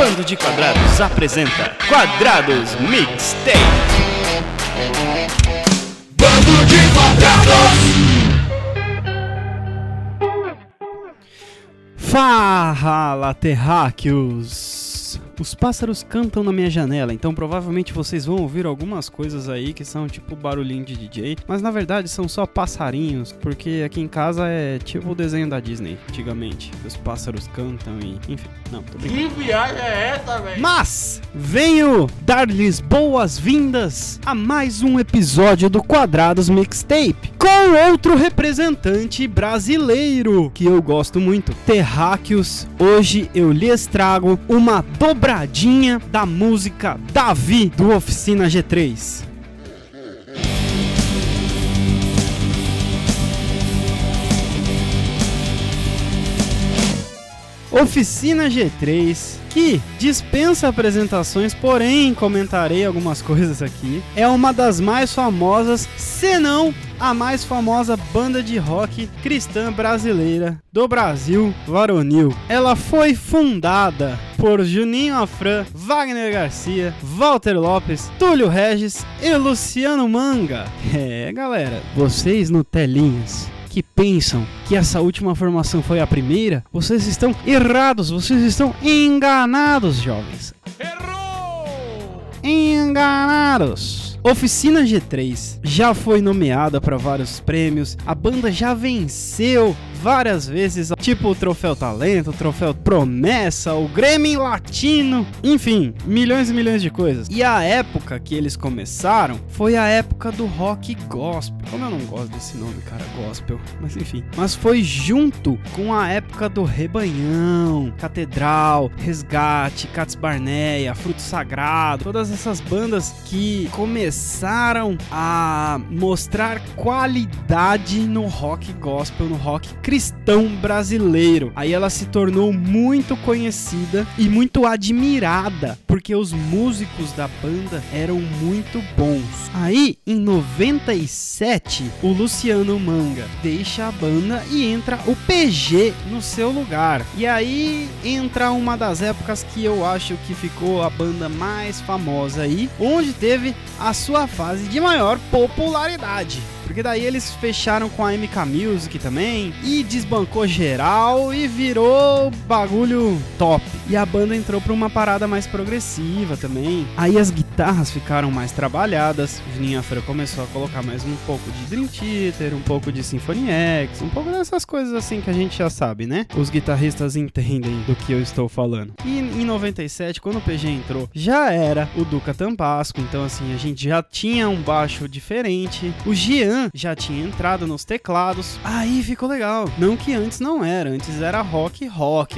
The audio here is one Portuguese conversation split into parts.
Bando de Quadrados apresenta Quadrados Mixtape. Bando de Quadrados. Fala, terráqueos. Os pássaros cantam na minha janela, então provavelmente vocês vão ouvir algumas coisas aí que são tipo barulhinho de DJ, mas na verdade são só passarinhos, porque aqui em casa é tipo o desenho da Disney, antigamente. Os pássaros cantam e... enfim, não, tô brincando. Que viagem é essa, velho? Mas venho dar-lhes boas-vindas a mais um episódio do Quadrados Mixtape, com outro representante brasileiro, que eu gosto muito. Terráqueos, hoje eu lhes trago uma dobra da música Davi do Oficina G3. Oficina G3, que dispensa apresentações, porém comentarei algumas coisas aqui, é uma das mais famosas, se não a mais famosa banda de rock cristã brasileira do Brasil varonil. Ela foi fundada por Juninho Afran, Wagner Garcia, Walter Lopes, Túlio Regis e Luciano Manga. É, galera, vocês no telinhas que pensam que essa última formação foi a primeira, vocês estão errados, vocês estão enganados, jovens. Errou! Enganados! Oficina G3 já foi nomeada para vários prêmios, a banda já venceu várias vezes, tipo o Troféu Talento, o Troféu Promessa, o Grêmio Latino, enfim, milhões e milhões de coisas. E a época que eles começaram foi a época do rock gospel. Como eu não gosto desse nome, cara, gospel, mas enfim. Mas foi junto com a época do Rebanhão, Catedral, Resgate, Cates Barnéia, Fruto Sagrado, todas essas bandas que começaram a mostrar qualidade no rock gospel, no rock cristão brasileiro. Aí ela se tornou muito conhecida e muito admirada, porque os músicos da banda eram muito bons. Aí, em 97, o Luciano Manga deixa a banda e entra o PG no seu lugar. E aí entra uma das épocas que eu acho que ficou a banda mais famosa aí, onde teve a sua fase de maior popularidade. Porque daí eles fecharam com a MK Music também, e desbancou geral, e virou bagulho top. E a banda entrou pra uma parada mais progressiva também. Aí as guitarras ficaram mais trabalhadas, o Juninho Afran começou a colocar mais um pouco de Dream Theater, um pouco de Symphony X, um pouco dessas coisas assim que a gente já sabe, né? Os guitarristas entendem do que eu estou falando. E em 97, quando o PG entrou, já era o Duca Tampasco, então assim, a gente já tinha um baixo diferente, o Gian já tinha entrado nos teclados, aí ficou legal. Não que antes era rock,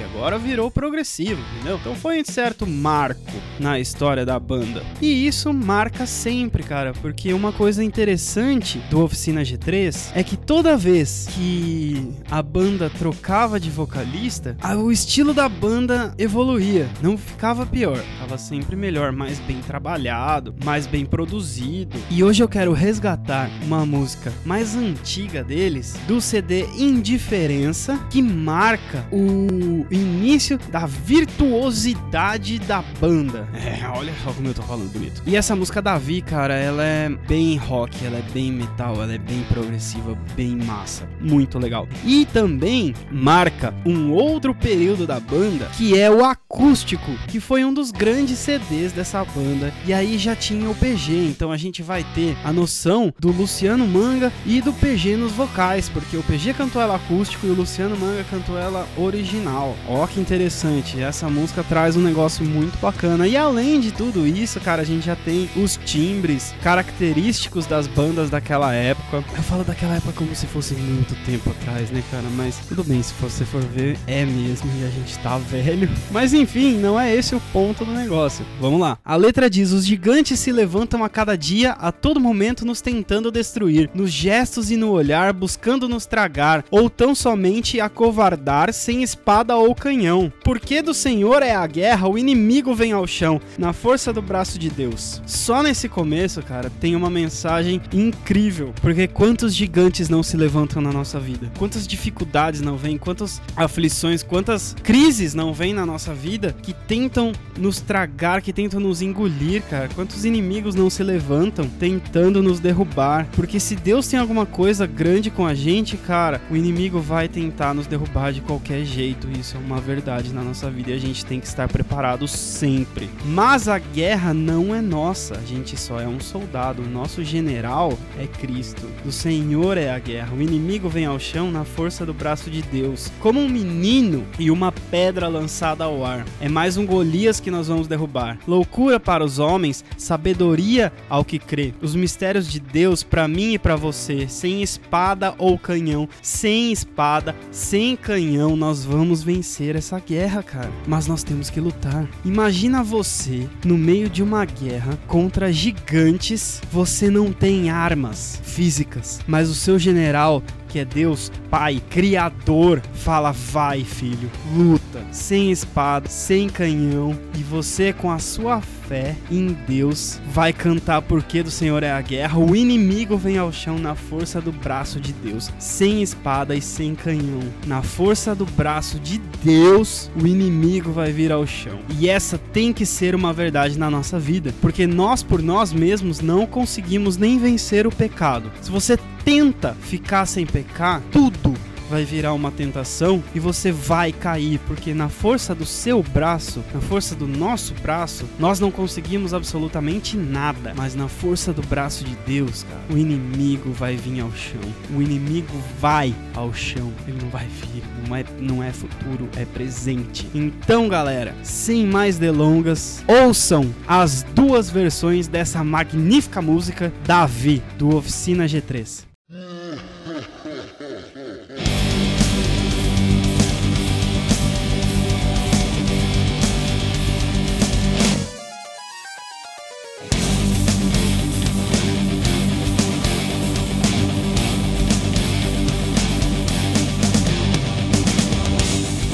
agora virou progressivo, entendeu? Então foi um certo marco na história da banda. E isso marca sempre, cara, porque uma coisa interessante do Oficina G3 é que toda vez que a banda trocava de vocalista, o estilo da banda evoluía, não ficava pior, ficava sempre melhor, mais bem trabalhado, mais bem produzido. E hoje eu quero resgatar uma música mais antiga deles, do CD Indiferença, que marca o início da virtuosidade da banda. É, olha só como eu tô falando bonito. E essa música Davi, cara, ela é bem rock, ela é bem metal, ela é bem progressiva, bem massa, muito legal. E também marca um outro período da banda, que é o Acústico, que foi um dos grandes CDs dessa banda, e aí já tinha o PG, então a gente vai ter a noção do Luciano Manga e do PG nos vocais, porque o PG cantou ela acústico e o Luciano Manga cantou ela original. Ó, que interessante, essa música traz um negócio muito bacana. E além de tudo isso, cara, a gente já tem os timbres característicos das bandas daquela época. Eu falo daquela época como se fosse muito tempo atrás, né, cara, mas tudo bem, se você for ver, é mesmo, e a gente tá velho, mas enfim, não é esse o ponto do negócio. Vamos lá, a letra diz: os gigantes se levantam a cada dia, a todo momento nos tentando destruir, nos gestos e no olhar, buscando nos tragar, ou tão somente acovardar sem espada ou canhão. Por que dos Senhor é a guerra, o inimigo vem ao chão, na força do braço de Deus. Só nesse começo, cara, tem uma mensagem incrível, porque quantos gigantes não se levantam na nossa vida, quantas dificuldades não vêm, quantas aflições, quantas crises não vêm na nossa vida, que tentam nos tragar, que tentam nos engolir, cara, quantos inimigos não se levantam tentando nos derrubar, porque se Deus tem alguma coisa grande com a gente, cara, o inimigo vai tentar nos derrubar de qualquer jeito. Isso é uma verdade na nossa vida e a gente tem que estar preparado sempre. Mas a guerra não é nossa, a gente só é um soldado, o nosso general é Cristo, o Senhor é a guerra, o inimigo vem ao chão na força do braço de Deus, como um menino e uma pedra lançada ao ar. É mais um Golias que nós vamos derrubar. Loucura para os homens, sabedoria ao que crê. Os mistérios de Deus para mim e para você, sem espada ou canhão, sem espada, sem canhão, nós vamos vencer essa guerra, cara. Mas nós temos que lutar. Imagina você no meio de uma guerra contra gigantes, você não tem armas físicas, mas o seu general, que é Deus, Pai, Criador, fala: vai, filho, luta, sem espada, sem canhão, e você, com a sua fé em Deus, vai cantar porque do Senhor é a guerra, o inimigo vem ao chão na força do braço de Deus, sem espada e sem canhão, na força do braço de Deus, o inimigo vai vir ao chão. E essa tem que ser uma verdade na nossa vida, porque nós, por nós mesmos, não conseguimos nem vencer o pecado. Se você tenta ficar sem pecar, tudo vai virar uma tentação e você vai cair, porque na força do seu braço, na força do nosso braço, nós não conseguimos absolutamente nada, mas na força do braço de Deus, cara, o inimigo vai vir ao chão, o inimigo vai ao chão, ele não vai vir, não é futuro, é presente. Então, galera, sem mais delongas, ouçam as duas versões dessa magnífica música, Davi, do Oficina G3.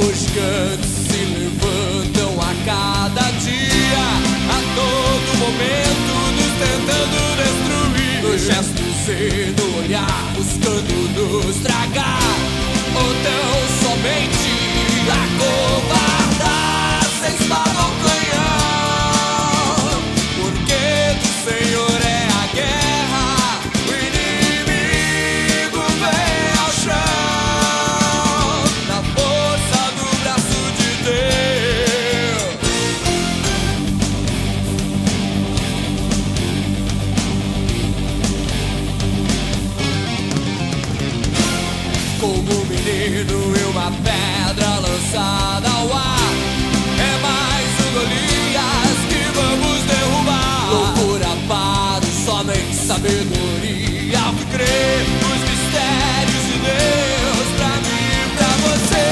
Os gigantes se levantam a cada dia, a todo momento nos tentando destruir. No gesto e no olhar, buscando nos tragar, ou tão somente acovardar. Sem espada ou canhão, porque do Senhor é a guerra, o inimigo vem ao chão. E uma pedra lançada ao ar, é mais um Golias que vamos derrubar. Loucura para os homens, sabedoria ao que crer. Os mistérios de Deus pra mim e pra você.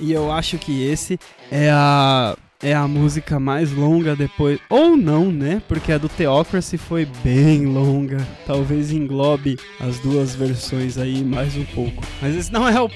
E eu acho que esse é a música mais longa depois, ou não, né? Porque a do Theocracy foi bem longa, talvez englobe as duas versões aí mais um pouco. Mas esse não é o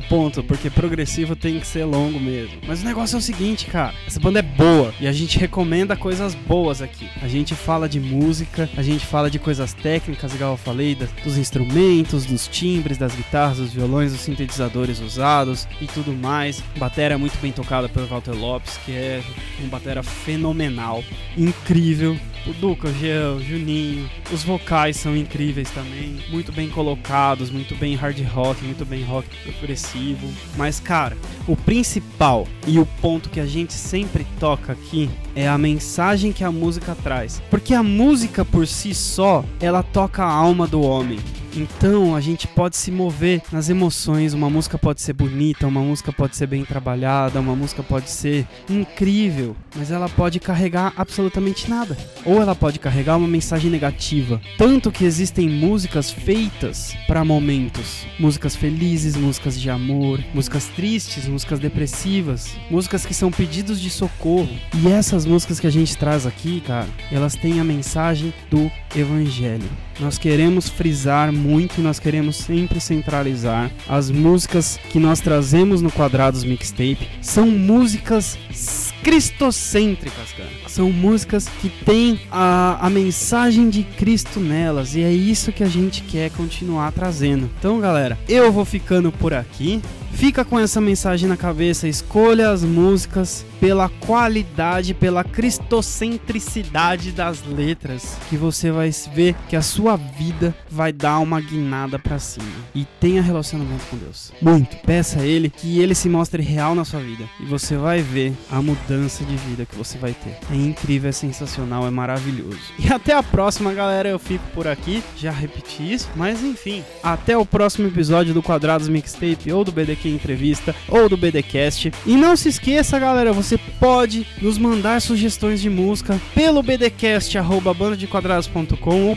ponto, porque progressivo tem que ser longo mesmo. Mas o negócio é o seguinte, cara, essa banda é boa e a gente recomenda coisas boas aqui. A gente fala de música, a gente fala de coisas técnicas, igual eu falei, dos instrumentos, dos timbres, das guitarras, dos violões, dos sintetizadores usados e tudo mais. Bateria muito bem tocada pelo Walter Lopes, que é um batera fenomenal, incrível. O Duca, o Jean, o Juninho, os vocais são incríveis também, muito bem colocados, muito bem hard rock, muito bem rock progressivo. Mas, cara, o principal e o ponto que a gente sempre toca aqui é a mensagem que a música traz. Porque a música por si só, ela toca a alma do homem. Então a gente pode se mover nas emoções. Uma música pode ser bonita, uma música pode ser bem trabalhada, uma música pode ser incrível, mas ela pode carregar absolutamente nada, ou ela pode carregar uma mensagem negativa. Tanto que existem músicas feitas para momentos, músicas felizes, músicas de amor, músicas tristes, músicas depressivas, músicas que são pedidos de socorro. E essas músicas que a gente traz aqui, cara, elas têm a mensagem do Evangelho. Nós queremos frisar muito, nós queremos sempre centralizar. As músicas que nós trazemos no Quadrados Mixtape são músicas cristocêntricas, cara. São músicas que têm a mensagem de Cristo nelas, e é isso que a gente quer continuar trazendo. Então, galera, eu vou ficando por aqui. Fica com essa mensagem na cabeça, escolha as músicas pela qualidade, pela cristocentricidade das letras, que você vai ver que a sua vida vai dar uma guinada pra cima. E tenha relacionamento com Deus. Muito. Peça a Ele que Ele se mostre real na sua vida, e você vai ver a mudança de vida que você vai ter. É incrível, é sensacional, é maravilhoso. E até a próxima, galera. Eu fico por aqui. Já repeti isso, mas enfim. Até o próximo episódio do Quadrados Mixtape, ou do BDQ Entrevista, ou do BDCast. E não se esqueça, galera, você pode nos mandar sugestões de música pelo bdcast@bandodequadrados.com ou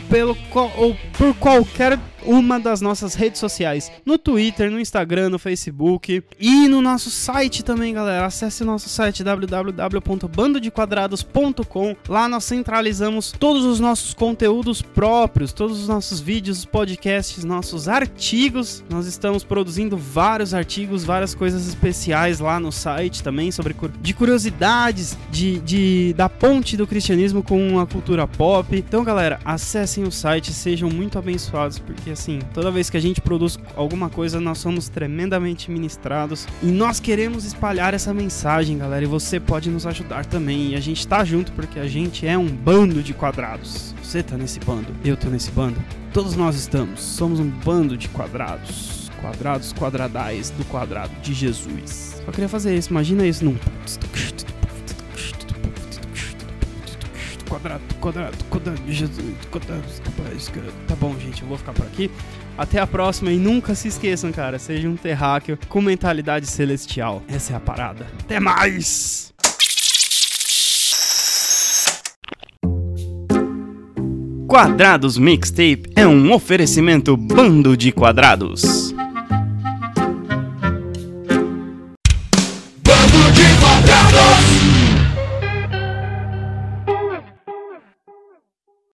por qualquer uma das nossas redes sociais, no Twitter, no Instagram, no Facebook e no nosso site também, galera. Acesse o nosso site www.bandodequadrados.com. Lá nós centralizamos todos os nossos conteúdos próprios, todos os nossos vídeos, podcasts, nossos artigos. Nós estamos produzindo vários artigos, várias coisas especiais lá no site também, sobre de curiosidades da ponte do cristianismo com a cultura pop. Então, galera, acessem o site, sejam muito abençoados, porque assim, toda vez que a gente produz alguma coisa, nós somos tremendamente ministrados, e nós queremos espalhar essa mensagem, galera, e você pode nos ajudar também, e a gente tá junto, porque a gente é um bando de quadrados. Você tá nesse bando, eu tô nesse bando, todos nós estamos, somos um bando de quadrados, quadrados quadradais do quadrado de Jesus. Só queria fazer isso, imagina isso num... Quadrado de Jesus, quadrado, tá bom, gente, eu vou ficar por aqui. Até a próxima, e nunca se esqueçam, cara, seja um terráqueo com mentalidade celestial. Essa é a parada. Até mais! Quadrados Mixtape é um oferecimento Bando de Quadrados.